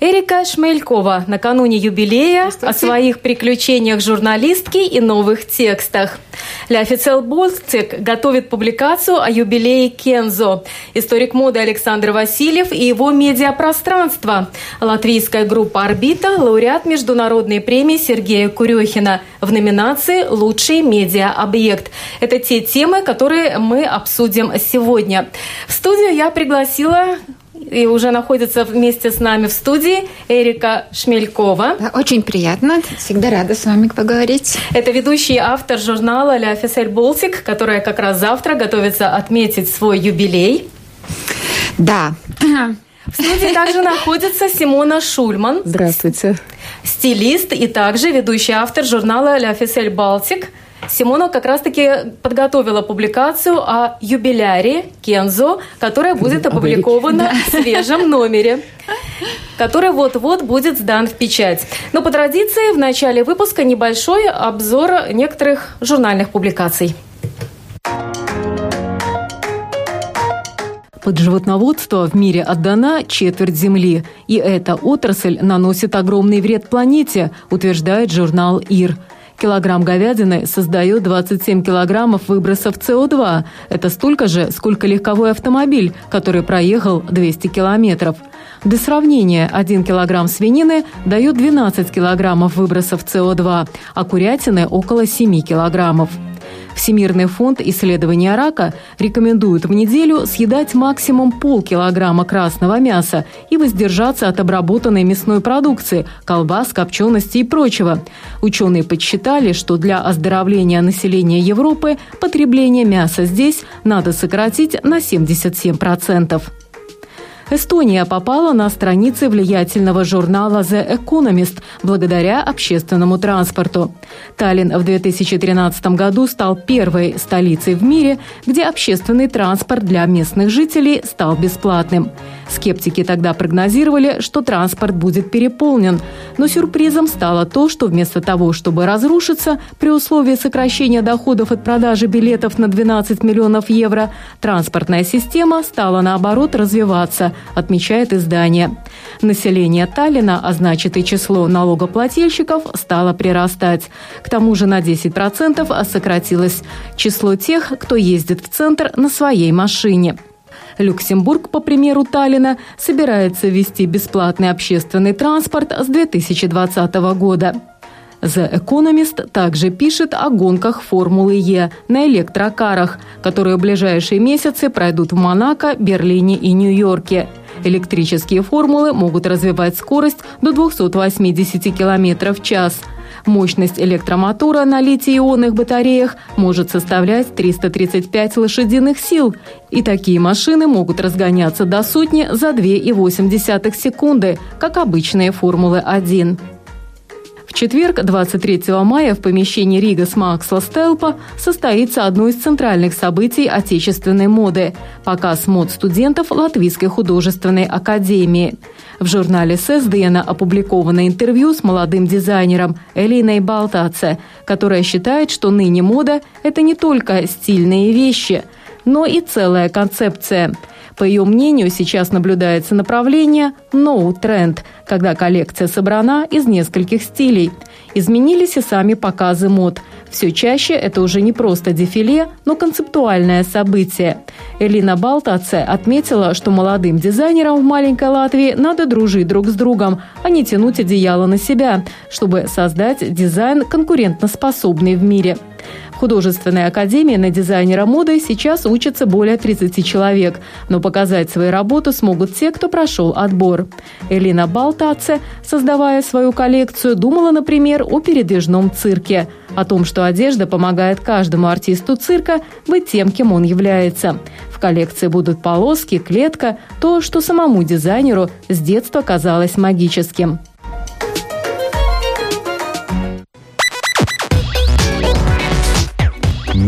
Эрика Шмелькова накануне юбилея о своих приключениях журналистки и новых текстах. L'Officiel Baltics готовит публикацию о юбилее Кензо. Историк моды Александр Васильев и его медиапространство. Латвийская группа «Орбита» – лауреат международной премии Сергея Курёхина в номинации «Лучший медиаобъект». Это те темы, которые мы обсудим сегодня. В студию я пригласила... И уже находится вместе с нами в студии Эрика Шмелькова. Очень приятно. Всегда рада с вами поговорить. Это ведущий автор журнала «L'Officiel Baltics», которая как раз завтра готовится отметить свой юбилей. Да. В студии также находится Симона Шульман. Здравствуйте. Стилист и также ведущий автор журнала «L'Officiel Baltics». Симона как раз-таки подготовила публикацию о юбиляре Кензо, которая будет опубликована в свежем номере, который вот-вот будет сдан в печать. Но по традиции в начале выпуска небольшой обзор некоторых журнальных публикаций. Под животноводство в мире отдана четверть земли, и эта отрасль наносит огромный вред планете, утверждает журнал «ИР». Килограмм говядины создает 27 килограммов выбросов СО2. Это столько же, сколько легковой автомобиль, который проехал 200 километров. Для сравнения, 1 килограмм свинины дает 12 килограммов выбросов СО2, а курятины – около 7 килограммов. Всемирный фонд исследования рака рекомендует в неделю съедать максимум полкилограмма красного мяса и воздержаться от обработанной мясной продукции, колбас, копчености и прочего. Ученые подсчитали, что для оздоровления населения Европы потребление мяса здесь надо сократить на 77%. Эстония попала на страницы влиятельного журнала «The Economist» благодаря общественному транспорту. Таллин в 2013 году стал первой столицей в мире, где общественный транспорт для местных жителей стал бесплатным. Скептики тогда прогнозировали, что транспорт будет переполнен. Но сюрпризом стало то, что вместо того, чтобы разрушиться, при условии сокращения доходов от продажи билетов на 12 миллионов евро, транспортная система стала, наоборот, развиваться, отмечает издание. Население Таллина, а значит и число налогоплательщиков, стало прирастать. К тому же на 10% сократилось число тех, кто ездит в центр на своей машине. Люксембург, по примеру Таллина, собирается ввести бесплатный общественный транспорт с 2020 года. «The Economist» также пишет о гонках «Формулы Е» на электрокарах, которые в ближайшие месяцы пройдут в Монако, Берлине и Нью-Йорке. Электрические «Формулы» могут развивать скорость до 280 км в час. Мощность электромотора на литий-ионных батареях может составлять 335 лошадиных сил, и такие машины могут разгоняться до сотни за 2,8 секунды, как обычные «Формулы-1». В четверг, 23 мая, в помещении Ригас Максла Стелпа состоится одно из центральных событий отечественной моды – показ мод студентов Латвийской художественной академии. В журнале «Сесдена» опубликовано интервью с молодым дизайнером Элиной Балтаце, которая считает, что ныне мода – это не только стильные вещи, но и целая концепция. По ее мнению, сейчас наблюдается направление «no trend», когда коллекция собрана из нескольких стилей. Изменились и сами показы мод. Все чаще это уже не просто дефиле, но концептуальное событие. Элина Балтаце отметила, что молодым дизайнерам в маленькой Латвии надо дружить друг с другом, а не тянуть одеяло на себя, чтобы создать дизайн, конкурентоспособный в мире. В художественной академии на дизайнера моды сейчас учатся более 30 человек, но показать свою работу смогут те, кто прошел отбор. Элина Балтаце, создавая свою коллекцию, думала, например, о передвижном цирке, о том, что одежда помогает каждому артисту цирка быть тем, кем он является. В коллекции будут полоски, клетка, то, что самому дизайнеру с детства казалось магическим.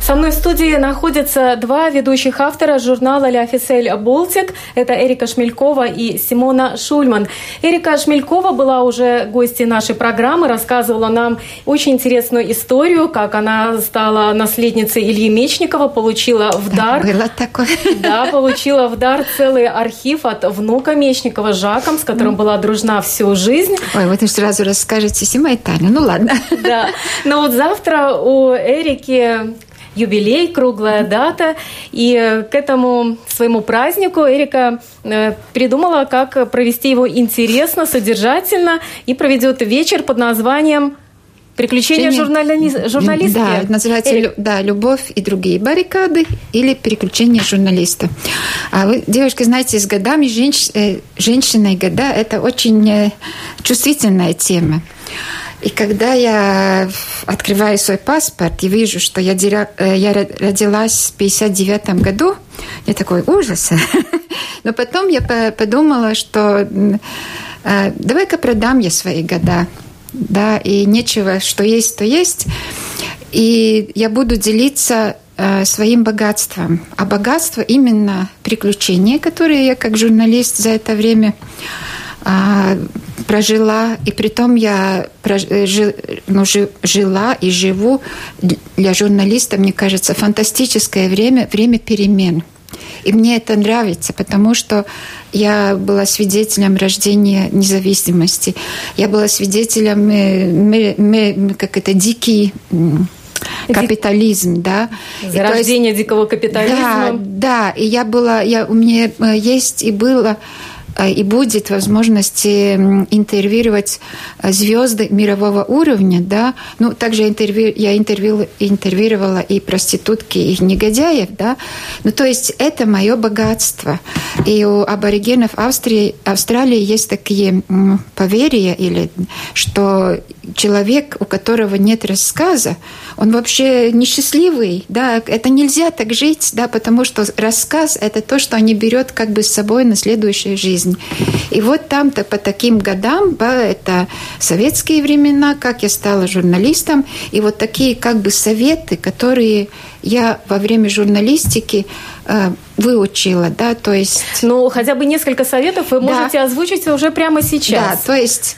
Со мной в студии находятся два ведущих автора журнала L'Officiel Baltics. Это Эрика Шмелькова и Симона Шульман. Эрика Шмелькова была уже гостьей нашей программы, рассказывала нам очень интересную историю, как она стала наследницей Ильи Мечникова, получила в дар... Было такое. Да, получила в дар целый архив от внука Мечникова, Жаком, с которым была дружна всю жизнь. Ой, вот вы сразу расскажете, Сима и Таня, ну ладно. Да, но вот завтра у Эрики... юбилей, круглая дата. И к этому своему празднику Эрика придумала, как провести его интересно, содержательно, и проведет вечер под названием «Приключения журналистки». Да, называется «Любовь и другие баррикады» или «Приключения журналиста». А вы, девушки, знаете, с годами, женщина и года – это очень чувствительная тема. И когда я открываю свой паспорт и вижу, что я родилась в 1959 году, я такой, ужас. Но потом я подумала, что давай-ка продам я свои года. Да, и нечего, что есть, то есть. И я буду делиться своим богатством. А богатство именно приключения, которые я как журналист за это время... прожила, и притом я жила и живу для журналиста, мне кажется, фантастическое время перемен. И мне это нравится, потому что я была свидетелем рождения независимости, я была свидетелем дикий капитализм, да. Зарождение дикого капитализма. Да, и у меня есть и было... и будет возможность интервьюировать звезды мирового уровня, да. Ну, также я интервьюировала и проститутки, и негодяев, да. Ну, то есть это мое богатство. И у аборигенов Австралии есть такие поверья, или что человек, у которого нет рассказа, он вообще несчастливый, да. Это нельзя так жить, да, потому что рассказ – это то, что они берут как бы с собой на следующую жизнь. И вот там-то по таким годам, да, это советские времена, как я стала журналистом, и вот такие как бы советы, которые я во время журналистики выучила, да, то есть... Ну, хотя бы несколько советов вы можете озвучить уже прямо сейчас. Да, то есть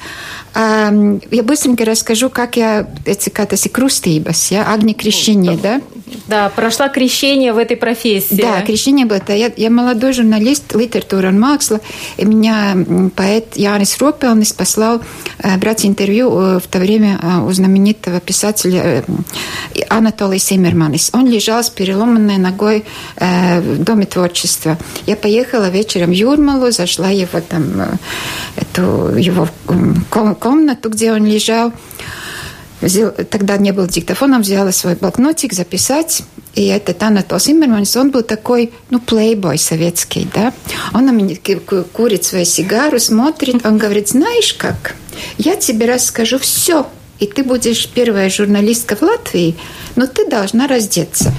я быстренько расскажу, как я крустибас, я агни крещение, да? Да, прошла крещение в этой профессии. Да, крещение было. Я молодой журналист, литература Максла, и меня поэт Янис Ропе, он послал брать интервью в то время у знаменитого писателя Анатолия Семермана. Он лежал с переломанной ногой в Доме творчества. Я поехала вечером в Юрмалу, зашла его там, его комнату, где он лежал. Тогда не был диктофона, взяла свой блокнотик записать. И этот Анатолий Семерман, он был такой, ну, плейбой советский, да. Он на меня курит свою сигару, смотрит. Он говорит, знаешь как, я тебе расскажу все. И ты будешь первая журналистка в Латвии, но ты должна раздеться.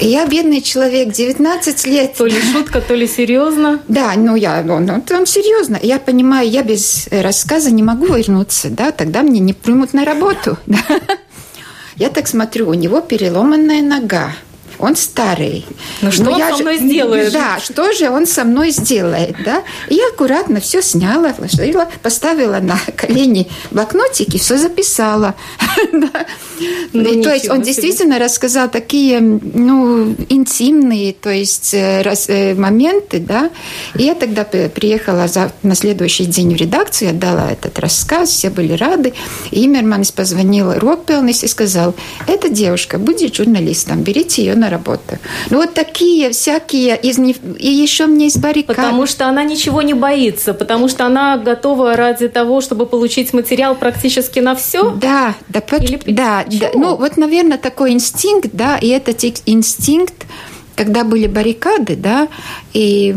И я бедный человек, 19 лет. То ли шутка, то ли серьезно. Да, он серьезно. Я понимаю, я без рассказа не могу вернуться, да, тогда мне не примут на работу. Да. Я так смотрю, у него переломанная нога. Он старый. Ну что он со мной сделает? Да, что же он со мной сделает, да? И я аккуратно все сняла, вложила, поставила на колени блокнотики, все записала. То есть он действительно рассказал такие, интимные, то есть моменты, да. И я тогда приехала на следующий день в редакцию, я дала этот рассказ, все были рады. И Имерманс позвонил Роппелнес и сказал, эта девушка будет журналистом, берите ее на работу. Ну, вот такие всякие, и еще мне из баррикад. Потому что она ничего не боится, потому что она готова ради того, чтобы получить материал практически на все? Да. Ну, вот, наверное, такой инстинкт, да, и этот инстинкт, когда были баррикады, да, и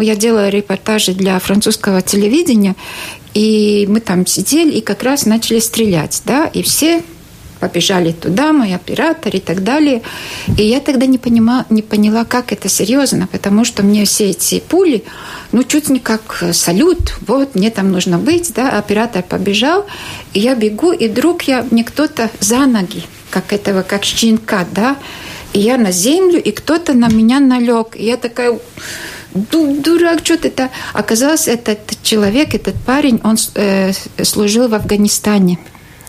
я делала репортажи для французского телевидения, и мы там сидели, и как раз начали стрелять, да, и все... побежали туда, мой оператор и так далее. И я тогда не поняла, как это серьезно, потому что мне все эти пули, ну, чуть не как салют, вот, мне там нужно быть, да, оператор побежал, и я бегу, и вдруг мне кто-то за ноги, как щенка, да, и я на землю, и кто-то на меня налег, и я такая... дурак, что ты-то... Оказалось, этот человек, этот парень, он служил в Афганистане.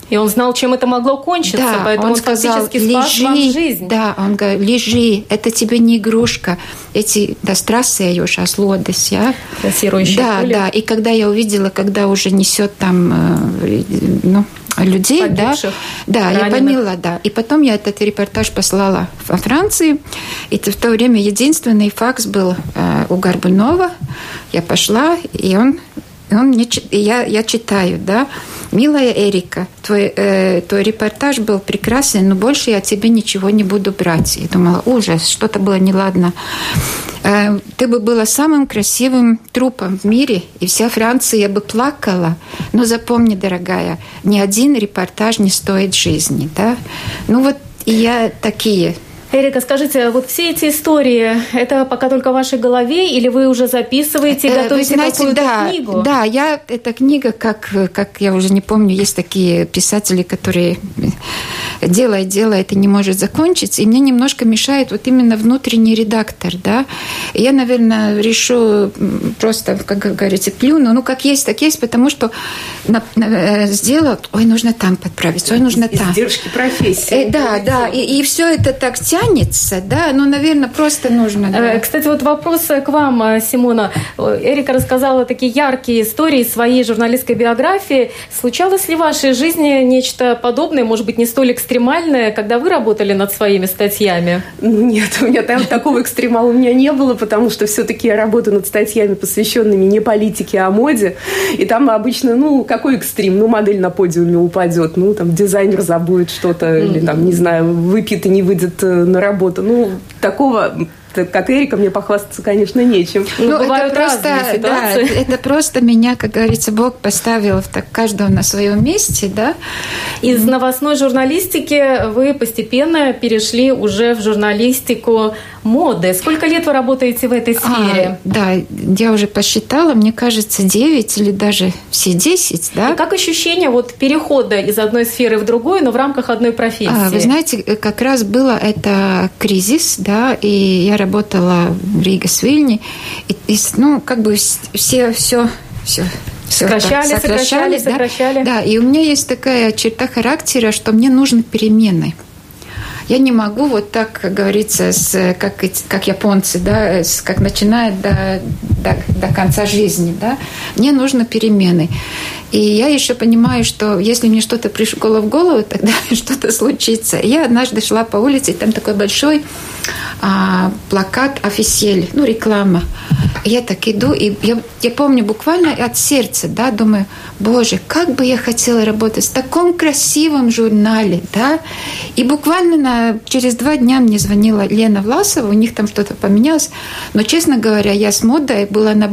И он знал, чем это могло кончиться, да, поэтому он сказал, фактически спас вам жизнь. Да, он говорит, лежи, это тебе не игрушка. Эти, да, страсеешь, лодысь, а? Трассирующие пули. Да, да, и когда я увидела, когда уже несет там, людей, погибших, да, раненых. Я поняла, да. И потом я этот репортаж послала во Франции. И в то время единственный факс был у Горбунова. Я пошла, и я читаю, да. «Милая Эрика, твой репортаж был прекрасен, но больше я тебе ничего не буду брать». Я думала, ужас, что-то было неладно. «Ты бы была самым красивым трупом в мире, и вся Франция бы плакала. Но запомни, дорогая, ни один репортаж не стоит жизни». Да? Ну вот и я такие... Эрика, скажите, вот все эти истории, это пока только в вашей голове, или вы уже записываете и готовите какую-то книгу? Да, эта книга, как я уже не помню, есть такие писатели, которые делают и не может закончить, и мне немножко мешает вот именно внутренний редактор, да. И я, наверное, решу просто, как говорите, плюну, как есть, так есть, потому что сделал, ой, нужно там подправить, ой, нужно там. Издержки профессии. Да, и все это так тянется, да, наверное, просто нужно. Да. Кстати, вот вопрос к вам, Симона. Эрика рассказала такие яркие истории своей журналистской биографии. Случалось ли в вашей жизни нечто подобное, может быть, не столь экстремальное, когда вы работали над своими статьями? Нет, у меня такого экстремала не было, потому что все-таки я работаю над статьями, посвященными не политике, а моде. И там обычно, какой экстрим? Модель на подиуме упадет, там дизайнер забудет что-то, или там, не знаю, выпьет и не выйдет на работу. Такого... Как Эрика, мне похвастаться, конечно, нечем. Бывают разные ситуации. Да, это просто меня, как говорится, Бог поставил каждого на своем месте, да. Из новостной журналистики вы постепенно перешли уже в журналистику моды. Сколько лет вы работаете в этой сфере? Да, я уже посчитала, мне кажется, 9 или даже все 10, да. И как ощущение перехода из одной сферы в другую, но в рамках одной профессии? Вы знаете, как раз был это кризис, да, и я работала в Риге с Вильней, и все. Сокращали. Да, и у меня есть такая черта характера, что мне нужны перемены. Я не могу так, как говорится, как японцы, да, как начинают до конца жизни, да. Мне нужны перемены. И я еще понимаю, что если мне что-то пришло в голову, тогда что-то случится. Я однажды шла по улице, и там такой большой плакат «Officiel», реклама. Я так иду, и я помню буквально от сердца, да, думаю, боже, как бы я хотела работать в таком красивом журнале, да. И буквально через 2 дня мне звонила Лена Власова, у них там что-то поменялось. Но, честно говоря, я с модой была на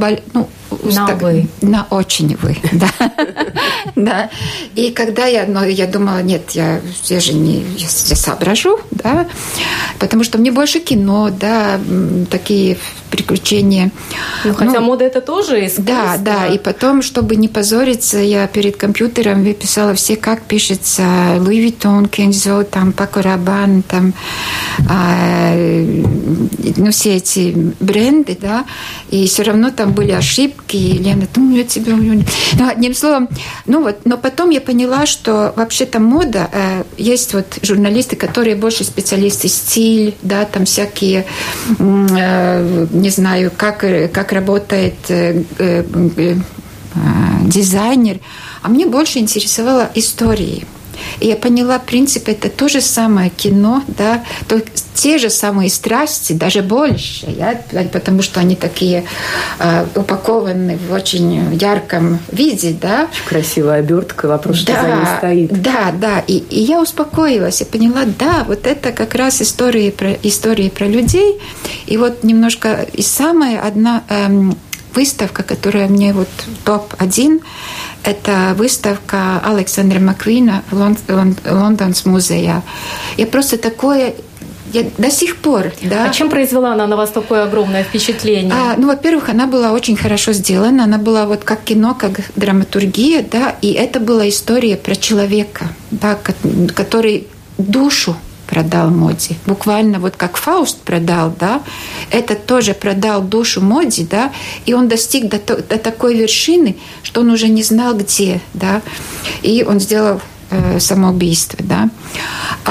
очень вы, да. Да. И когда я думала, нет, я же не соображу, да, потому что мне больше кино, да, такие приключения. Хотя мода это тоже искусство. Да, и потом, чтобы не позориться, я перед компьютером выписала все, как пишется Louis Vuitton, Кензо, там, Paco Rabanne, там, все эти бренды, да, и все равно там были ошибки, и Лена, одним словом, но потом я поняла, что вообще-то мода, есть журналисты, которые больше специалисты, стиль, да, там всякие, не знаю, как работает дизайнер, а мне больше интересовала история. И я поняла, в принципе, это то же самое кино, да, те же самые страсти, даже больше, потому что они такие упакованы в очень ярком виде, да. Очень красивая обертка, вопрос, что за ней стоит. Да, и я успокоилась, я поняла, да, вот это как раз истории про людей, и вот немножко, и самая одна выставка, которая мне вот топ-1, это выставка Александра Маккуина в Лондонском музее. Я просто такое... Я до сих пор, да. А чем произвела она на вас такое огромное впечатление? Во-первых, она была очень хорошо сделана. Она была вот как кино, как драматургия, да. И это была история про человека, да, который душу продал моде. Буквально вот как Фауст продал, да. Этот тоже продал душу моде, да. И он достиг до такой вершины, что он уже не знал где, да. И он сделал... самоубийство, да.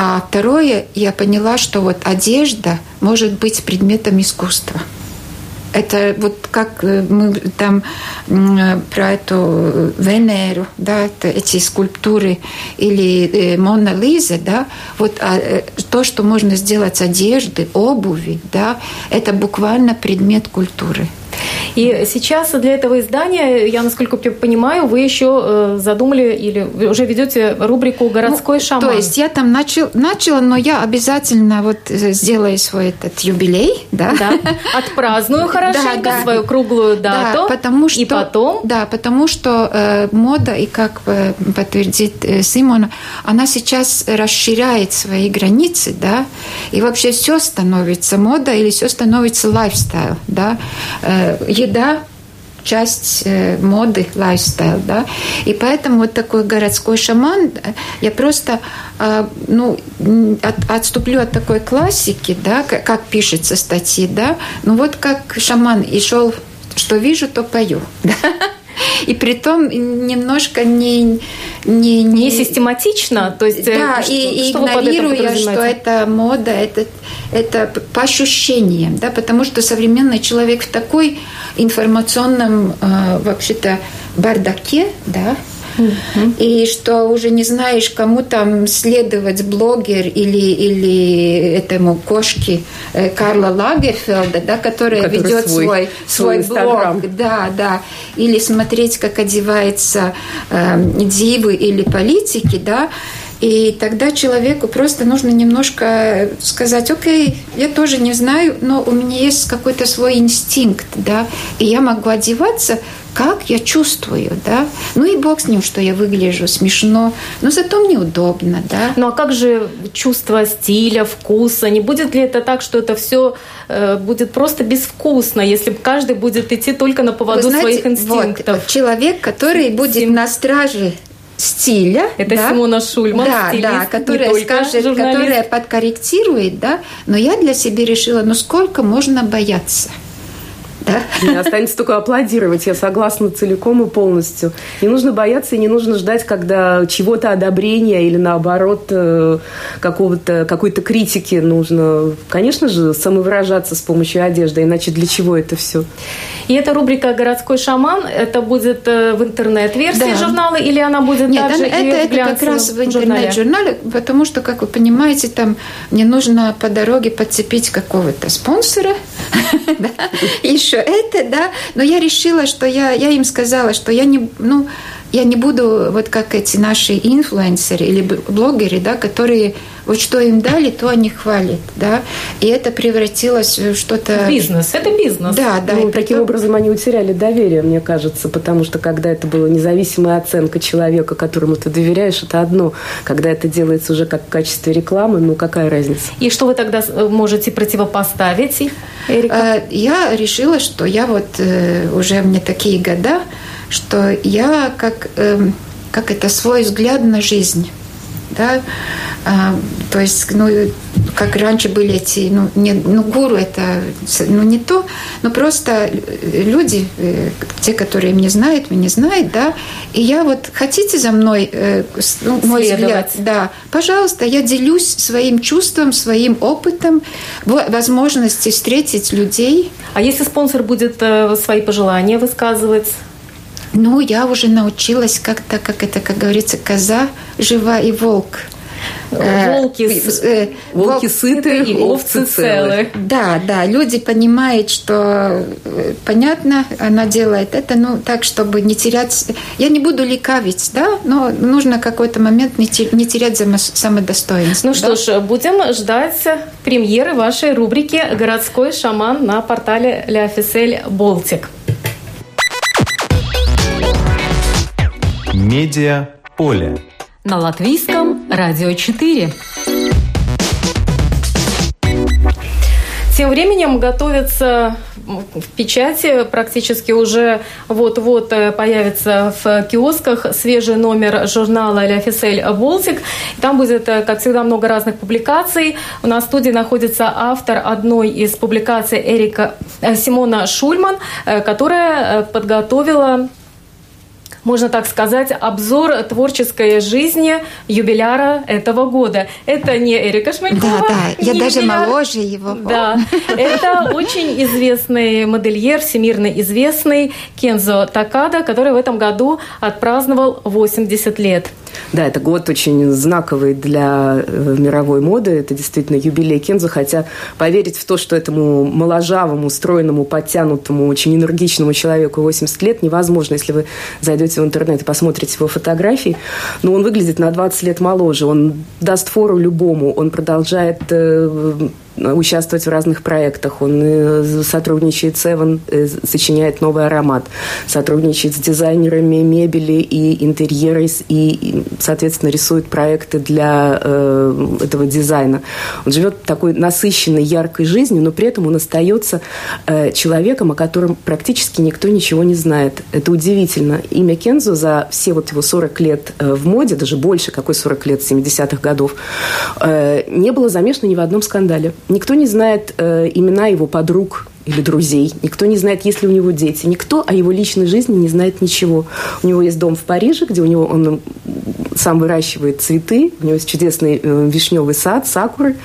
А второе, я поняла, что вот одежда может быть предметом искусства. Это вот как мы там про эту Венеру, да, эти скульптуры или Мона Лиза, да, вот то, что можно сделать с одежды, обуви, да, это буквально предмет культуры. И сейчас для этого издания, я, насколько понимаю, вы еще задумали или уже ведете рубрику «Городской шаман». То есть я там начала, но я обязательно вот сделаю свой этот юбилей, да? Да. Отпраздную хорошенько, да, да, свою круглую дату. Да, потому что, и потом. Да, потому что мода, и как подтвердит Симона, она сейчас расширяет свои границы, да, и вообще все становится мода или все становится лайфстайл, да. Еда – часть моды, лайфстайл, да. И поэтому вот такой городской шаман, я просто отступлю от такой классики, да, как пишется статьи, да. Ну вот как шаман и шел, что вижу, то пою, да. И притом немножко не систематично, то есть, да, и игнорируя, что это мода, это по ощущениям, да, потому что современный человек в такой информационном вообще-то бардаке, да. Mm-hmm. И что уже не знаешь, кому там следовать, блогер или этому кошке Карла Лагерфельда, да, который ведет свой блог, да, да, или смотреть, как одеваются дивы или политики, да. И тогда человеку просто нужно немножко сказать: окей, я тоже не знаю, но у меня есть какой-то свой инстинкт, да, и я могу одеваться, как я чувствую, да. Ну и бог с ним, что я выгляжу смешно, но зато мне удобно, да. Ну а как же чувство стиля, вкуса? Не будет ли это так, что это все будет просто безвкусно, если каждый будет идти только на поводу, вы знаете, своих инстинктов? Вот, человек, который будет на страже стиля. Это, да? Симона Шульман, да, стилист, да, которая скажет, журналист, которая подкорректирует, да. Но я для себя решила, сколько можно бояться? Да? Мне останется только аплодировать. Я согласна целиком и полностью. Не нужно бояться и не нужно ждать, когда чего-то одобрения или, наоборот, какой-то критики нужно. Конечно же, самовыражаться с помощью одежды, иначе для чего это все? И эта рубрика «Городской шаман» – это будет в интернет-версии, да, журнала, или она будет также и в глянцевом журнале? Нет, это как раз в интернет-журнале, потому что, как вы понимаете, там мне нужно по дороге подцепить какого-то спонсора, еще это, да, но я решила, что я им сказала, что я не буду вот как эти наши инфлюенсеры или блогеры, да, которые вот что им дали, то они хвалят, да, и это превратилось в что-то... Бизнес, это бизнес. Да, да. Ну, и таким образом они утеряли доверие, мне кажется, потому что когда это была независимая оценка человека, которому ты доверяешь, это одно. Когда это делается уже как в качестве рекламы, какая разница? И что вы тогда можете противопоставить, Эрика? Я решила, что я вот уже мне такие года, что я как это свой взгляд на жизнь, да, то есть, как раньше были эти, гуру это, не то, но просто люди, те, которые меня знают, да, и я вот, хотите за мной, мой взгляд, да, пожалуйста, я делюсь своим чувством, своим опытом, возможности встретить людей. А если спонсор будет свои пожелания высказывать? Я уже научилась как-то, как говорится, коза жива и волк. Волки сыты и овцы целы. Да, да, люди понимают, что понятно, она делает это, так, чтобы не терять... Я не буду лукавить, да, но нужно какой-то момент не терять самодостоинство. Что ж, будем ждать премьеры вашей рубрики «Городской шаман» на портале L'Officiel Baltics. Медиаполе. На латвийском радио 4. Тем временем готовится в печати, практически уже вот-вот появится в киосках свежий номер журнала L'Officiel Baltics. Там будет, как всегда, много разных публикаций. У нас в студии находится автор одной из публикаций Симона Шульман, которая подготовила, можно так сказать, обзор творческой жизни юбиляра этого года. Это не Эрика Шмелькова. Да, я даже моложе его. Да, это очень известный модельер, всемирно известный Кензо Такада, который в этом году отпраздновал 80 лет. Да, это год очень знаковый для мировой моды. Это действительно юбилей Кензо. Хотя поверить в то, что этому моложавому, стройному, подтянутому, очень энергичному человеку 80 лет невозможно, если вы зайдете в интернет и посмотрите его фотографии. Но он выглядит на 20 лет моложе. Он даст фору любому. Он продолжает участвовать в разных проектах. Он сотрудничает с Эвен, сочиняет новый аромат, сотрудничает с дизайнерами мебели и интерьера, и, соответственно, рисует проекты для этого дизайна. Он живет такой насыщенной, яркой жизнью, но при этом он остается человеком, о котором практически никто ничего не знает. Это удивительно. Имя Кензо за все вот его 40 лет в моде, даже больше, какой 40 лет, 70-х годов, не было замешано ни в одном скандале. Никто не знает имена его подруг или друзей. Никто не знает, есть ли у него дети. Никто о его личной жизни не знает ничего. У него есть дом в Париже, где он сам выращивает цветы. У него есть чудесный вишневый сад, сакуры.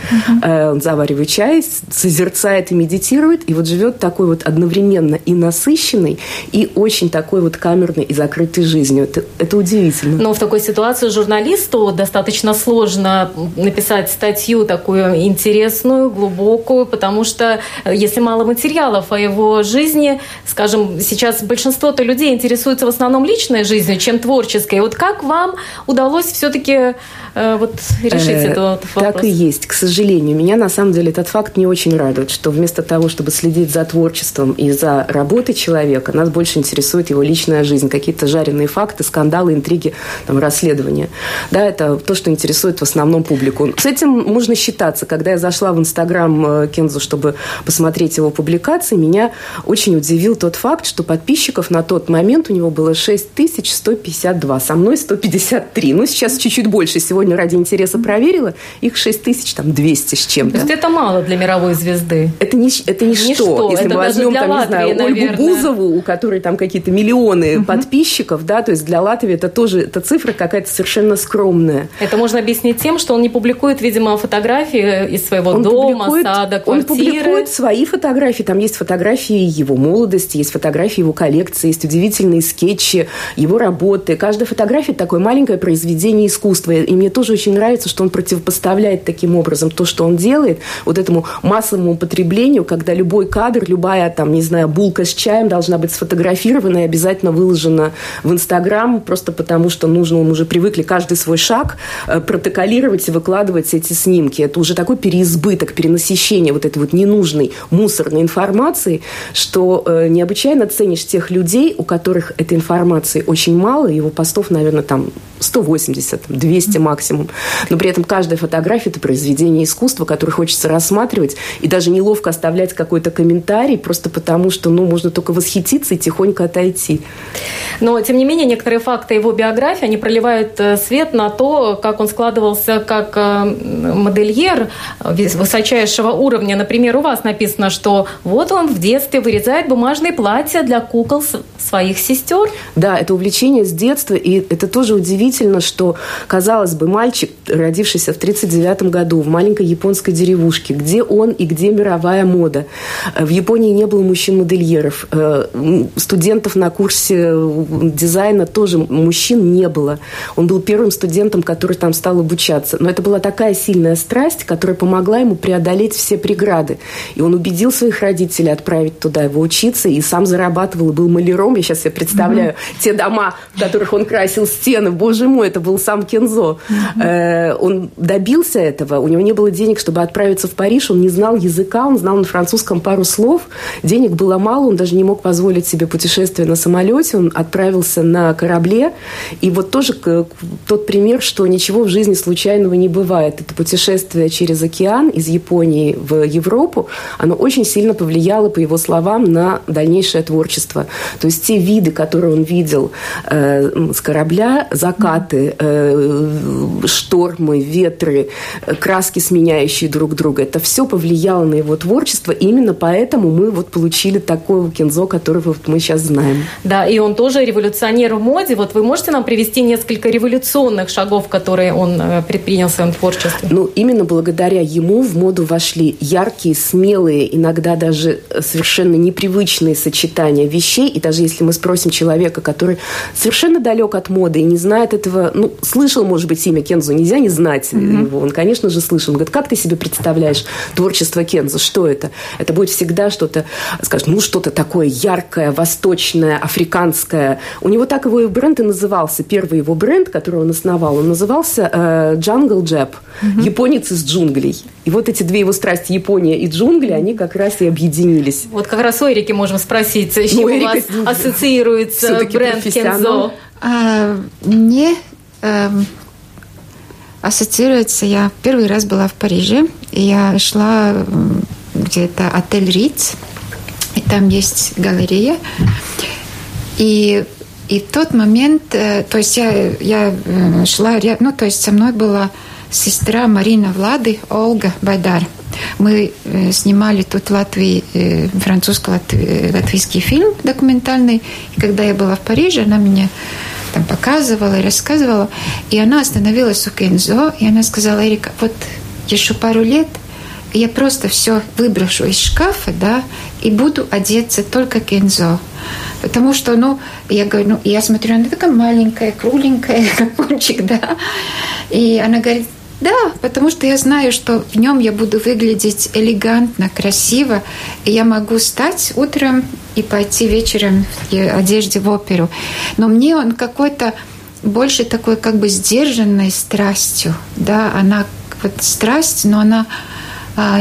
Он заваривает чай, созерцает и медитирует. И вот живет такой вот одновременно и насыщенной, и очень такой вот камерной и закрытой жизнью. Это удивительно. Но в такой ситуации журналисту достаточно сложно написать статью такую интересную, глубокую, потому что если мало материалов о его жизни, скажем, сейчас большинство-то людей интересуется в основном личной жизнью, чем творческой. Вот как вам удалось все-таки решить этот вопрос? Так и есть, к сожалению. Меня, на самом деле, этот факт не очень радует, что вместо того, чтобы следить за творчеством и за работой человека, нас больше интересует его личная жизнь, какие-то жареные факты, скандалы, интриги, расследования. Да, это то, что интересует в основном публику. С этим можно считаться. Когда я зашла в Инстаграм Кензо, чтобы посмотреть его публикации, меня очень удивил тот факт, что подписчиков на тот момент у него было 6152, со мной 153. Ну, сейчас чуть-чуть больше. Сегодня ради интереса проверила. Их 6200 с чем-то. То есть это мало для мировой звезды. Это ничто. Если это мы возьмем, не знаю, Ольгу Бузову, у которой там какие-то миллионы подписчиков, да, то есть для Латвии это тоже цифра какая-то совершенно скромная. Это можно объяснить тем, что он не публикует, видимо, фотографии из своего дома, сада, квартиры. Он публикует свои фотографии. Там есть фотографии его молодости, есть фотографии его коллекции, есть удивительные скетчи, его работы. Каждая фотография – это такое маленькое произведение искусства. И мне тоже очень нравится, что он противопоставляет таким образом то, что он делает, вот этому массовому потреблению, когда любой кадр, любая, булка с чаем должна быть сфотографирована и обязательно выложена в Инстаграм, просто потому что нужно, мы уже привыкли каждый свой шаг протоколировать и выкладывать эти снимки. Это уже такой переизбыток, перенасыщение вот этой вот ненужной мусор информации, что необычайно ценишь тех людей, у которых этой информации очень мало, его постов, наверное, 180, 200 максимум. Но при этом каждая фотография – это произведение искусства, которое хочется рассматривать, и даже неловко оставлять какой-то комментарий, просто потому что, можно только восхититься и тихонько отойти. Но, тем не менее, некоторые факты его биографии, они проливают свет на то, как он складывался как модельер высочайшего уровня. Например, у вас написано, что он в детстве вырезает бумажные платья для кукол своих сестер. Да, это увлечение с детства. И это тоже удивительно, что, казалось бы, мальчик, родившийся в 1939 году в маленькой японской деревушке, где он и где мировая мода. В Японии не было мужчин-модельеров. Студентов на курсе дизайна тоже мужчин не было. Он был первым студентом, который там стал обучаться. Но это была такая сильная страсть, которая помогла ему преодолеть все преграды. И он убедился своих родителей отправить туда его учиться, и сам зарабатывал, и был маляром. Я сейчас себе представляю те дома, в которых он красил стены. Боже мой, это был сам Кензо. Он добился этого, у него не было денег, чтобы отправиться в Париж, он не знал языка, он знал на французском пару слов, денег было мало, он даже не мог позволить себе путешествие на самолете, он отправился на корабле. И вот тоже тот пример, что ничего в жизни случайного не бывает. Это путешествие через океан из Японии в Европу, оно очень сильно повлияло, по его словам, на дальнейшее творчество. То есть те виды, которые он видел с корабля, закаты, штормы, ветры, краски, сменяющие друг друга, это все повлияло на его творчество. И именно поэтому мы вот получили такого Кензо, которого вот мы сейчас знаем. Да, и он тоже революционер в моде. Вот вы можете нам привести несколько революционных шагов, которые он предпринял в своем творчестве? Ну, именно благодаря ему в моду вошли яркие, смелые, иногда даже совершенно непривычные сочетания вещей. И даже если мы спросим человека, который совершенно далек от моды и не знает этого, ну, слышал, может быть, имя Кензо, нельзя не знать его. Он, конечно же, слышал. Он говорит, как ты себе представляешь творчество Кензо? Что это? Это будет всегда что-то, скажет, ну, что-то такое яркое, восточное, африканское. У него так его и бренд и назывался. Первый его бренд, который он основал, он назывался Jungle Jap. Японец из джунглей. И вот эти две его страсти, Япония и джунгли, они как раз и объединились. Вот как раз у Эрики можем спросить, с чем у вас ассоциируется бренд Кензо? Мне ассоциируется, я первый раз была в Париже, и я шла где-то отель Риц, и там есть галерея. И в тот момент, то есть я шла, ну, то есть со мной была сестра Марина Влади, Ольга Байдар. Мы снимали тут в Латвии французско-латвийский фильм документальный. И когда я была в Париже, она меня там показывала и рассказывала. И она остановилась у Кензо, и она сказала: Эрика, вот еще пару лет я просто все выброшу из шкафа, да, и буду одеться только Кензо. Потому что, ну, я говорю, ну, я смотрю, она такая маленькая, кругленькая, как пончик, да. И она говорит, да, потому что я знаю, что в нем я буду выглядеть элегантно, красиво. И я могу встать утром и пойти вечером в одежде в оперу. Но мне он какой-то больше такой как бы сдержанной страстью, да. Она вот страсть, но она...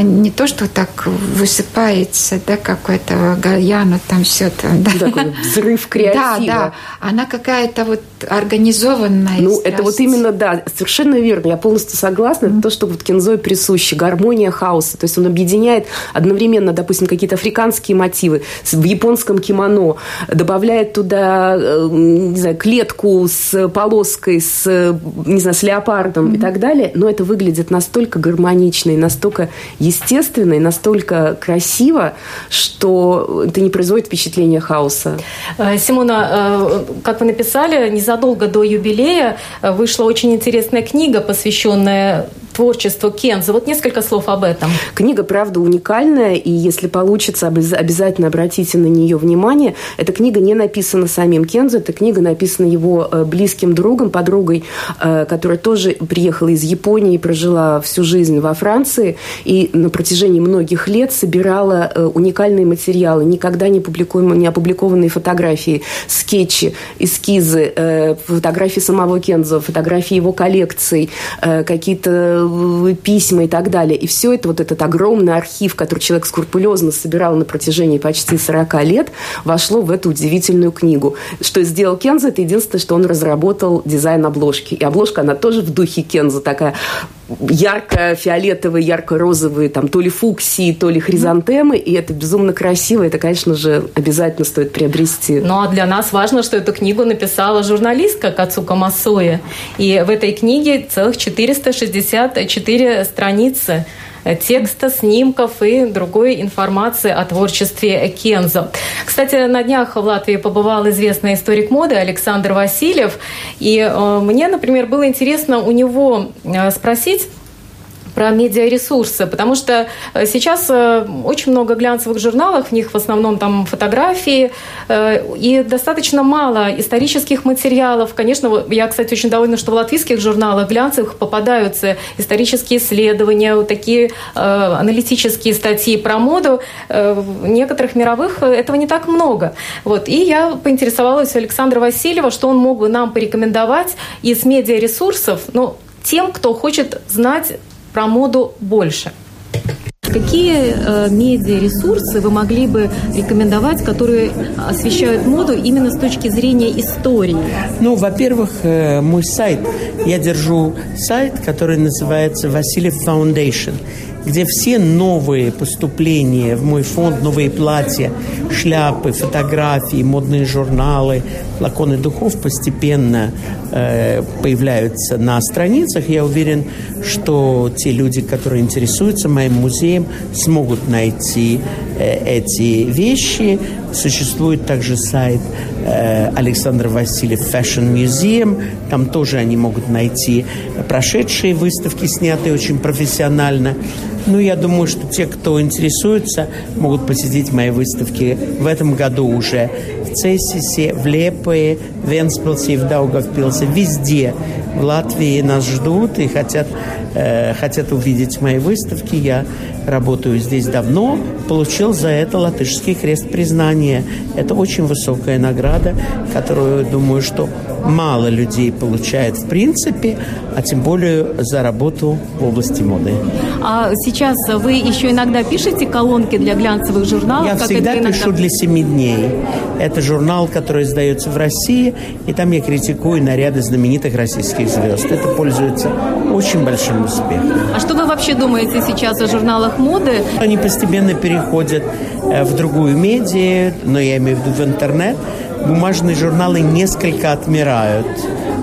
не то, что так высыпается, да, как у этого Гальяно, там все там, да. Такой взрыв креатива. Да, да. Она какая-то вот организованная. Ну, страсть. Это вот именно, да, совершенно верно. Я полностью согласна. Это то, что вот Кензо присуще. Гармония хаоса. То есть он объединяет одновременно, допустим, какие-то африканские мотивы в японском кимоно, добавляет туда, не знаю, клетку с полоской, с, не знаю, с леопардом и так далее. Но это выглядит настолько гармонично и настолько естественно и настолько красиво, что это не производит впечатление хаоса. Симона, как вы написали, незадолго до юбилея вышла очень интересная книга, посвященная творчеству Кензо. Вот несколько слов об этом. Книга, правда, уникальная, и если получится, обязательно обратите на нее внимание. Эта книга не написана самим Кензо, эта книга написана его близким другом, подругой, которая тоже приехала из Японии и прожила всю жизнь во Франции, и на протяжении многих лет собирала уникальные материалы, никогда не опубликованные фотографии, скетчи, эскизы, фотографии самого Кензо, фотографии его коллекций, какие-то письма и так далее. И все это, вот этот огромный архив, который человек скрупулезно собирал на протяжении почти 40 лет, вошло в эту удивительную книгу. Что сделал Кензо, это единственное, что он разработал дизайн обложки. И обложка, она тоже в духе Кензо, такая ярко-фиолетовые, ярко-розовые, там, то ли фуксии, то ли хризантемы, и это безумно красиво, это, конечно же, обязательно стоит приобрести. Ну, а для нас важно, что эту книгу написала журналистка Кацуко Масуи, и в этой книге целых 464 страницы текста, снимков и другой информации о творчестве Кензо. Кстати, на днях в Латвии побывал известный историк моды Александр Васильев. И мне, например, было интересно у него спросить, про медиаресурсы, потому что сейчас очень много глянцевых журналов, в них в основном там фотографии, и достаточно мало исторических материалов. Конечно, я, кстати, очень довольна, что в латвийских журналах глянцевых попадаются исторические исследования, вот такие аналитические статьи про моду. В некоторых мировых этого не так много. Вот. И я поинтересовалась у Александра Васильева, что он мог бы нам порекомендовать из медиаресурсов, ну, тем, кто хочет знать про моду больше. Какие медиаресурсы вы могли бы рекомендовать, которые освещают моду именно с точки зрения истории? Ну, во-первых, мой сайт. Я держу сайт, который называется «Васильев Foundation», где все новые поступления в мой фонд, новые платья, шляпы, фотографии, модные журналы, флаконы духов постепенно появляются на страницах. Я уверен, что те люди, которые интересуются моим музеем, смогут найти эти вещи. Существует также сайт Александр Васильев Fashion Museum. Там тоже они могут найти прошедшие выставки, снятые очень профессионально. Ну, я думаю, что те, кто интересуется, могут посетить мои выставки в этом году уже в Цессисе, в Лепое, в Венспилсе и в Даугавпилсе. Везде в Латвии нас ждут и хотят увидеть мои выставки. Я работаю здесь давно, получил за это латышский крест признания. Это очень высокая награда, которую, думаю, что мало людей получает в принципе, а тем более за работу в области моды. А сейчас вы еще иногда пишете колонки для глянцевых журналов? Я всегда пишу для «Семи дней». Это журнал, который издается в России, и там я критикую наряды знаменитых российских звезд. Это пользуется очень большим успехом. А что вы вообще думаете сейчас о журналах моды? Они постепенно переходят в другую медиа, но я имею в виду в интернет. Бумажные журналы несколько отмирают.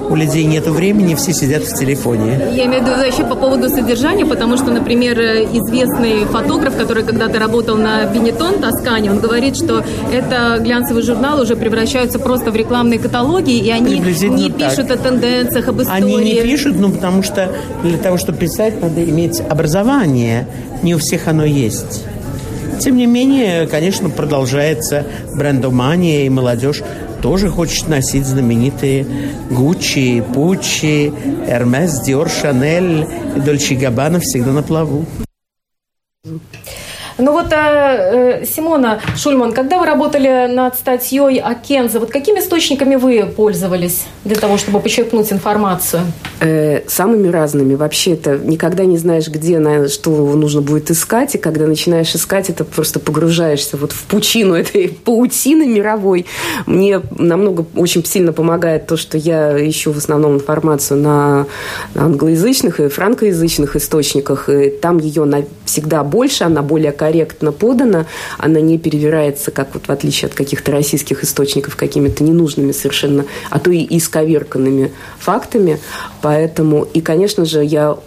У людей нет времени, все сидят в телефоне. Я имею в виду еще по поводу содержания, потому что, например, известный фотограф, который когда-то работал на Бенетон, Тоскане, он говорит, что это глянцевые журналы уже превращаются просто в рекламные каталоги, и они не пишут о тенденциях, об истории. Они не пишут, ну, потому что для того, чтобы писать, надо иметь образование. Не у всех оно есть. Тем не менее, конечно, продолжается брендомания, и молодежь тоже хочет носить знаменитые Гуччи, Пуччи, Эрмес, Диор, Шанель и Дольче и Габбана всегда на плаву. Ну вот, Симона Шульман, когда вы работали над статьей о Кензо, вот какими источниками вы пользовались для того, чтобы почерпнуть информацию? Самыми разными. Вообще-то никогда не знаешь, где, что нужно будет искать, и когда начинаешь искать, это просто погружаешься вот в пучину этой паутины мировой. Мне намного очень сильно помогает то, что я ищу в основном информацию на англоязычных и франкоязычных источниках, и там ее всегда больше, она более корректно подана, она не перевирается, как вот в отличие от каких-то российских источников, какими-то ненужными совершенно, а то и исковерканными фактами. Поэтому, и, конечно же, я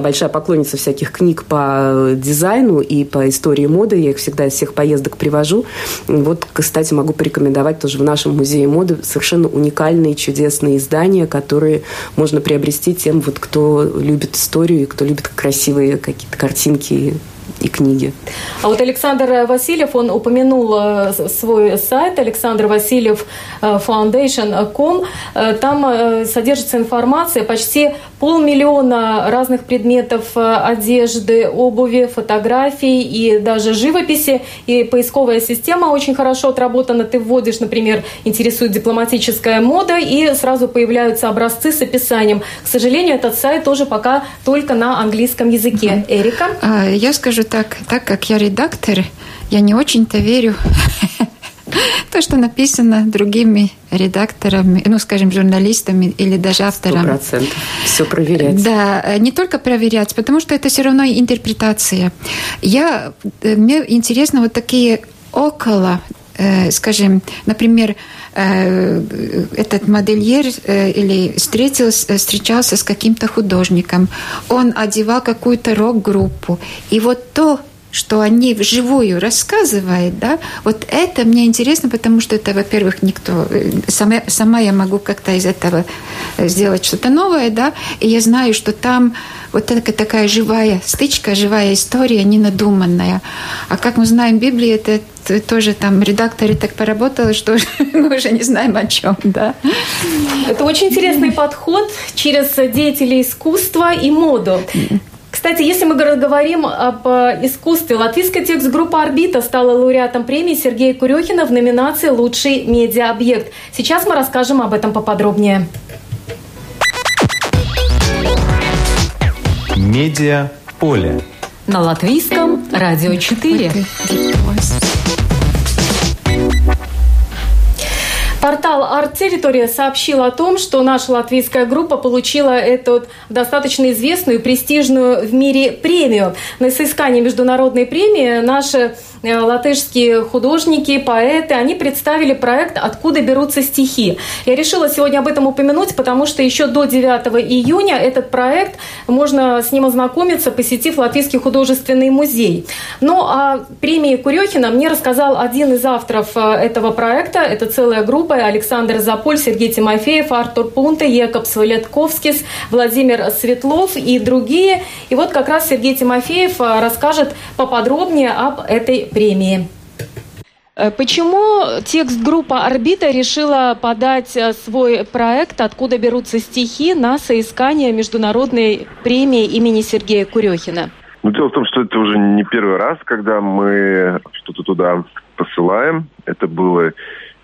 большая поклонница всяких книг по дизайну и по истории моды. Я их всегда из всех поездок привожу. Вот, кстати, могу порекомендовать тоже в нашем музее моды совершенно уникальные, чудесные издания, которые можно приобрести тем, вот, кто любит историю и кто любит красивые какие-то картинки и книги. А вот Александр Васильев, он упомянул свой сайт Александр Васильев Foundation.com. Там содержится информация почти 500 000 разных предметов одежды, обуви, фотографий и даже живописи. И поисковая система очень хорошо отработана. Ты вводишь, например, интересует дипломатическая мода, и сразу появляются образцы с описанием. К сожалению, этот сайт тоже пока только на английском языке. Эрика? Я скажу так как я редактор, я не очень-то верю то, что написано другими редакторами, ну, скажем, журналистами или даже авторами. 100%. Все проверять. Да, не только проверять, потому что это все равно интерпретация. Мне интересно вот такие около, скажем, например, этот модельер или встречался с каким-то художником, он одевал какую-то рок-группу. И вот то, что они вживую рассказывают, да, вот это мне интересно, потому что это, во-первых, никто... Сама я могу как-то из этого сделать что-то новое, да, и я знаю, что там вот такая живая стычка, живая история, ненадуманная. А как мы знаем, в Библии это тоже там редакторы так поработали, что мы уже не знаем о чем, да. Это очень интересный подход через деятелей искусства и моду. Кстати, если мы говорим об искусстве, латвийская текст-группа «Орбита» стала лауреатом премии Сергея Курёхина в номинации «Лучший медиа-объект». Сейчас мы расскажем об этом поподробнее. Медиа-поле. На латвийском «Радио 4». Портал «Арт-территория» сообщил о том, что наша латвийская группа получила эту достаточно известную и престижную в мире премию. На соискание международной премии наши латышские художники, поэты, они представили проект «Откуда берутся стихи». Я решила сегодня об этом упомянуть, потому что еще до 9 июня этот проект, можно с ним ознакомиться, посетив Латвийский художественный музей. Но о премии Курёхина мне рассказал один из авторов этого проекта, это целая группа, Александр Заполь, Сергей Тимофеев, Артур Пунте, Екапс Валетковскис, Владимир Светлов и другие. И вот как раз Сергей Тимофеев расскажет поподробнее об этой премии. Почему текст-группа «Орбита» решила подать свой проект «Откуда берутся стихи» на соискание международной премии имени Сергея Курёхина? Ну, дело в том, что это уже не первый раз, когда мы что-то туда посылаем. Это было...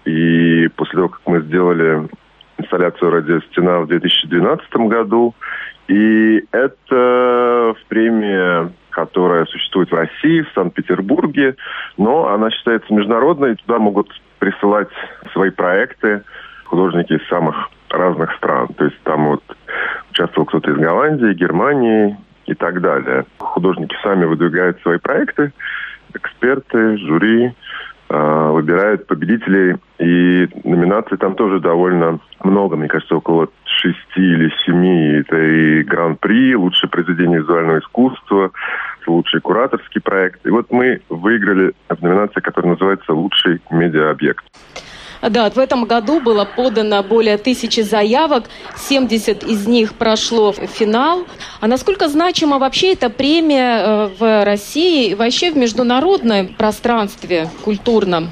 И после того, как мы сделали инсталляцию «Радиостена» в 2012 году, и это премия, которая существует в России, в Санкт-Петербурге, но она считается международной, и туда могут присылать свои проекты художники из самых разных стран. То есть там вот участвовал кто-то из Голландии, Германии и так далее. Художники сами выдвигают свои проекты, эксперты, жюри выбирают победителей, и номинаций там тоже довольно много, мне кажется, около 6 или 7. Это и гран-при, лучшее произведение визуального искусства, лучший кураторский проект. И вот мы выиграли в номинации, которая называется «Лучший медиа-объект». Да, в этом году было подано более 1000 заявок, 70 из них прошло в финал. А насколько значима вообще эта премия в России и вообще в международном пространстве культурном?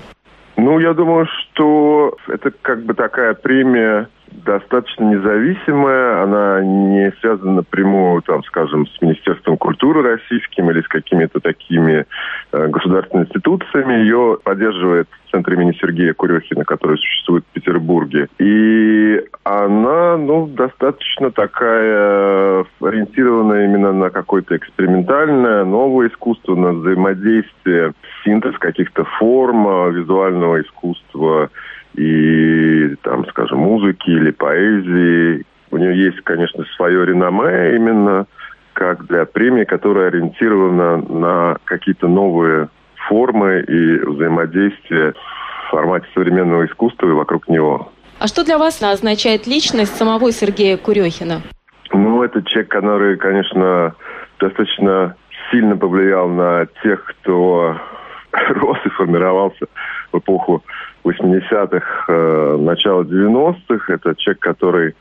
Ну, я думаю, что это как бы такая премия достаточно независимая. Она не связана напрямую, там, скажем, с Министерством культуры российским или с какими-то такими государственными институциями. Ее поддерживает Центр имени Сергея Курёхина, который существует в Петербурге. И она, ну, достаточно такая ориентированная именно на какое-то экспериментальное, новое искусство, на взаимодействие, синтез каких-то форм визуального искусства и, там, скажем, музыки или поэзии. У нее есть, конечно, свое реноме именно как для премии, которая ориентирована на какие-то новые формы и взаимодействие в формате современного искусства и вокруг него. А что для вас означает личность самого Сергея Курёхина? Ну, это человек, который, конечно, достаточно сильно повлиял на тех, кто рос и формировался в эпоху 80-х, начало 90-х. Это человек, который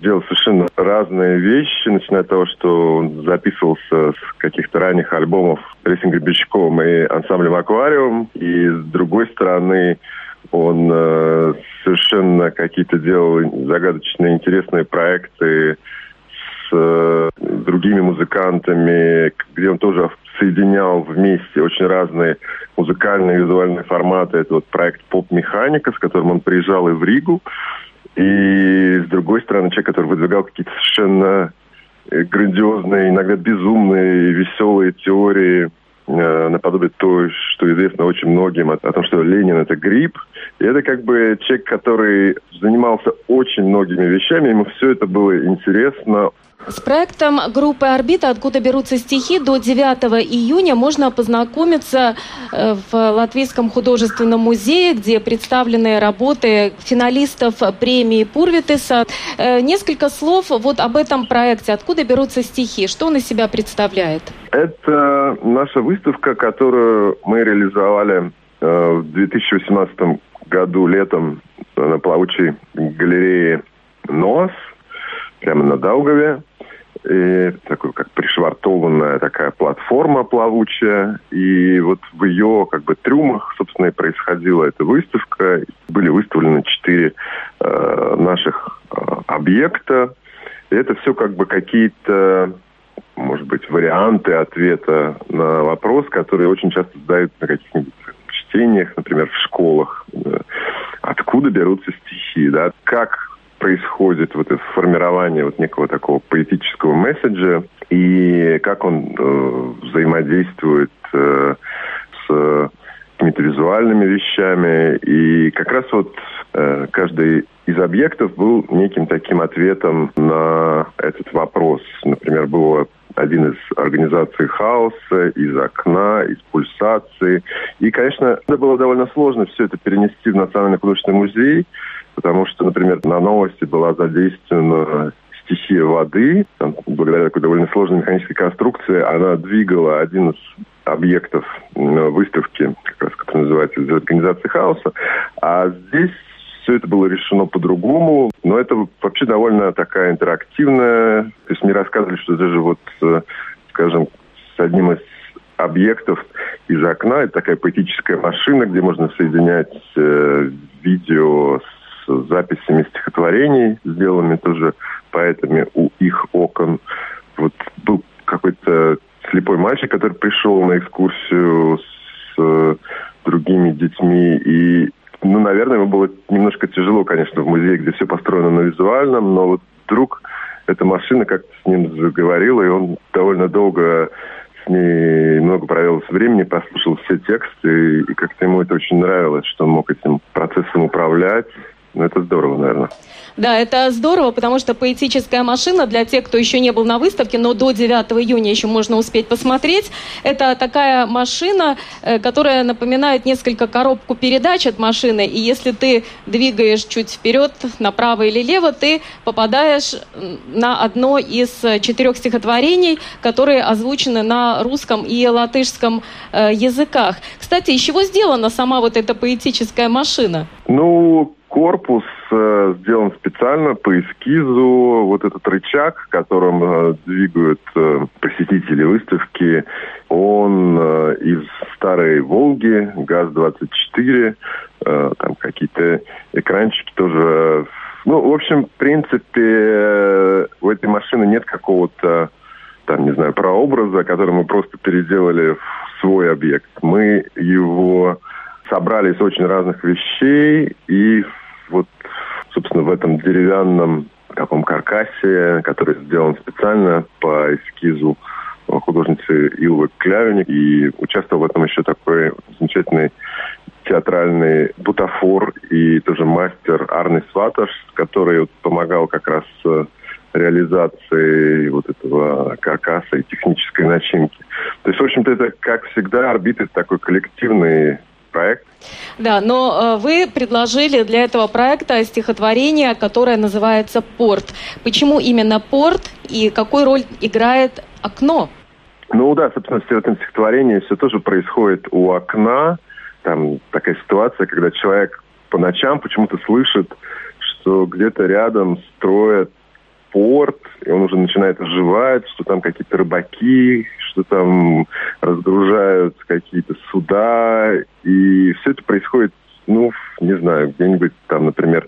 делал совершенно разные вещи, начиная от того, что он записывался с каких-то ранних альбомов «Рейсинг Гребенщиковым» и ансамблем «Аквариум». И, с другой стороны, он совершенно какие-то делал загадочные, интересные проекты с другими музыкантами, где он тоже соединял вместе очень разные музыкальные, визуальные форматы. Это вот проект «Поп-механика», с которым он приезжал и в Ригу. И, с другой стороны, человек, который выдвигал какие-то совершенно грандиозные, иногда безумные, веселые теории, наподобие той, что известно очень многим, о том, что Ленин – это гриб. И это как бы человек, который занимался очень многими вещами, ему все это было интересно. С проектом группы «Орбита. Откуда берутся стихи» до 9 июня можно познакомиться в Латвийском художественном музее, где представлены работы финалистов премии Пурвитеса. Несколько слов вот об этом проекте «Откуда берутся стихи». Что он из себя представляет? Это наша выставка, которую мы реализовали в 2018 году летом на плавучей галерее «Ноас», прямо на Даугаве. И такой, как пришвартованная такая платформа плавучая. И вот в ее как бы трюмах, собственно, и происходила эта выставка. Были выставлены 4 наших объекта. И это все как бы какие-то, может быть, варианты ответа на вопрос, которые очень часто задают на каких-нибудь чтениях, например, в школах. Откуда берутся стихи, да? Как происходит вот это формирование вот некого такого поэтического месседжа и как он взаимодействует с какими-то визуальными вещами. И как раз вот каждый из объектов был неким таким ответом на этот вопрос. Например, был один из организаций хаоса, из окна, из пульсации. И, конечно, это было довольно сложно все это перенести в Национальный художественный музей, потому что, например, на новости была задействована стихия воды. Там, благодаря такой довольно сложной механической конструкции, она двигала один из объектов выставки, как раз, который называется, из организации хаоса. А здесь все это было решено по-другому. Но это вообще довольно такая интерактивная. То есть мне рассказывали, что даже вот, скажем, с одним из объектов из окна, это такая поэтическая машина, где можно соединять видео с записями стихотворений, сделанными тоже поэтами у их окон. Вот был какой-то слепой мальчик, который пришел на экскурсию с другими детьми. И, ну, наверное, ему было немножко тяжело, конечно, в музее, где все построено на визуальном, но вот вдруг эта машина как-то с ним заговорила, и он довольно долго с ней много провел времени, послушал все тексты, и как-то ему это очень нравилось, что он мог этим процессом управлять. Ну, это здорово, наверное. Да, это здорово, потому что поэтическая машина, для тех, кто еще не был на выставке, но до 9 июня еще можно успеть посмотреть, это такая машина, которая напоминает несколько коробку передач от машины, и если ты двигаешь чуть вперед, направо или лево, ты попадаешь на одно из 4 стихотворений, которые озвучены на русском и латышском языках. Кстати, из чего сделана сама вот эта поэтическая машина? Ну, корпус сделан специально по эскизу. Вот этот рычаг, которым двигают посетители выставки, он из старой «Волги», ГАЗ-24, там какие-то экранчики тоже. Ну, в общем, в принципе, у этой машины нет какого-то, там, не знаю, прообраза, который мы просто переделали в свой объект. Мы его собрали из очень разных вещей, и вот, собственно, в этом деревянном таком каркасе, который сделан специально по эскизу художницы Илвы Клявиник, и участвовал в этом еще такой замечательный театральный бутафор и тоже мастер Арни Сваташ, который вот помогал как раз реализации вот этого каркаса и технической начинки. То есть, в общем-то, это, как всегда, «Орбита» — это такой коллективный проект. Да, но вы предложили для этого проекта стихотворение, которое называется «Порт». Почему именно «Порт» и какую роль играет окно? Ну да, собственно, в этом стихотворении все тоже происходит у окна. Там такая ситуация, когда человек по ночам почему-то слышит, что где-то рядом строят порт, и он уже начинает оживать, что там какие-то рыбаки, что там разгружают какие-то суда, и все это происходит, ну, не знаю, где-нибудь там, например,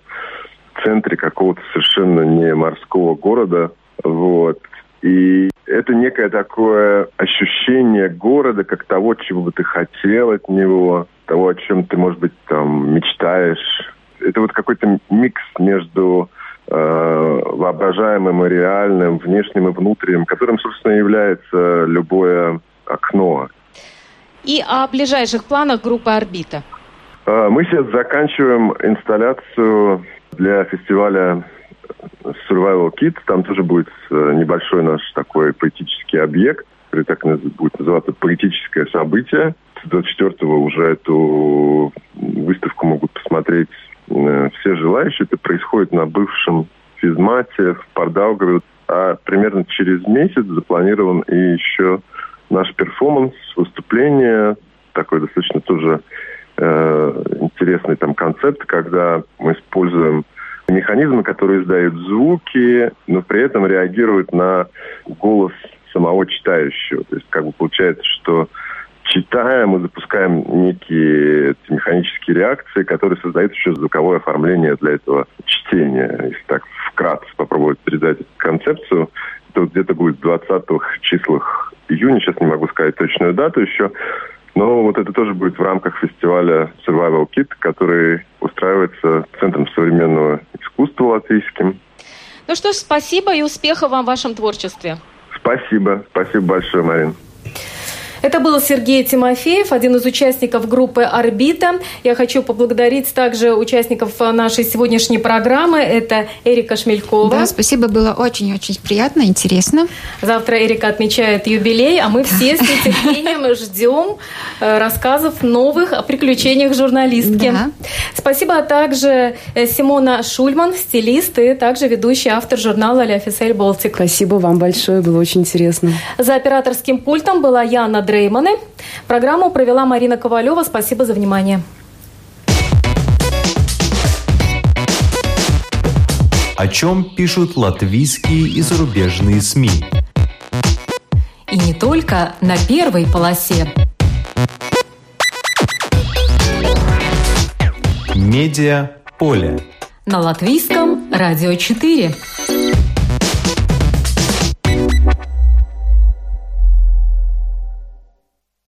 в центре какого-то совершенно не морского города, вот. И это некое такое ощущение города, как того, чего бы ты хотел от него, того, о чем ты, может быть, там, мечтаешь. Это вот какой-то микс между воображаемым и реальным, внешним и внутренним, которым, собственно, является любое окно. И о ближайших планах группы «Орбита». Мы сейчас заканчиваем инсталляцию для фестиваля Survival Kit. Там тоже будет небольшой наш такой поэтический объект, который так будет называться «Поэтическое событие». 24-го уже эту выставку могут посмотреть все желающие. Это происходит на бывшем физмате в Пардаугаве. А примерно через месяц запланирован и еще наш перформанс, выступление, такой достаточно тоже интересный там концепт, когда мы используем механизмы, которые издают звуки, но при этом реагируют на голос самого читающего. То есть как бы получается, что читая, мы запускаем некие механические реакции, которые создают еще звуковое оформление для этого чтения. Если так вкратце попробовать передать эту концепцию, то где-то будет в 20-х числах июня, сейчас не могу сказать точную дату еще, но вот это тоже будет в рамках фестиваля Survival Kit, который устраивается Центром современного искусства латвийским. Ну что ж, спасибо и успехов вам в вашем творчестве. Спасибо. Спасибо большое, Марин. Это был Сергей Тимофеев, один из участников группы «Орбита». Я хочу поблагодарить также участников нашей сегодняшней программы. Это Эрика Шмелькова. Да, спасибо, было очень-очень приятно, интересно. Завтра Эрика отмечает юбилей, а мы все с нетерпением ждем рассказов новых о приключениях журналистки. Да. Спасибо также Симона Шульман, стилист и также ведущий автор журнала «L'Officiel Baltics». Спасибо вам большое, было очень интересно. За операторским пультом была Яна Дреймана. Программу провела Марина Ковалева. Спасибо за внимание. О чем пишут латвийские и зарубежные СМИ. И не только на первой полосе. Медиаполе. На латвийском радио 4.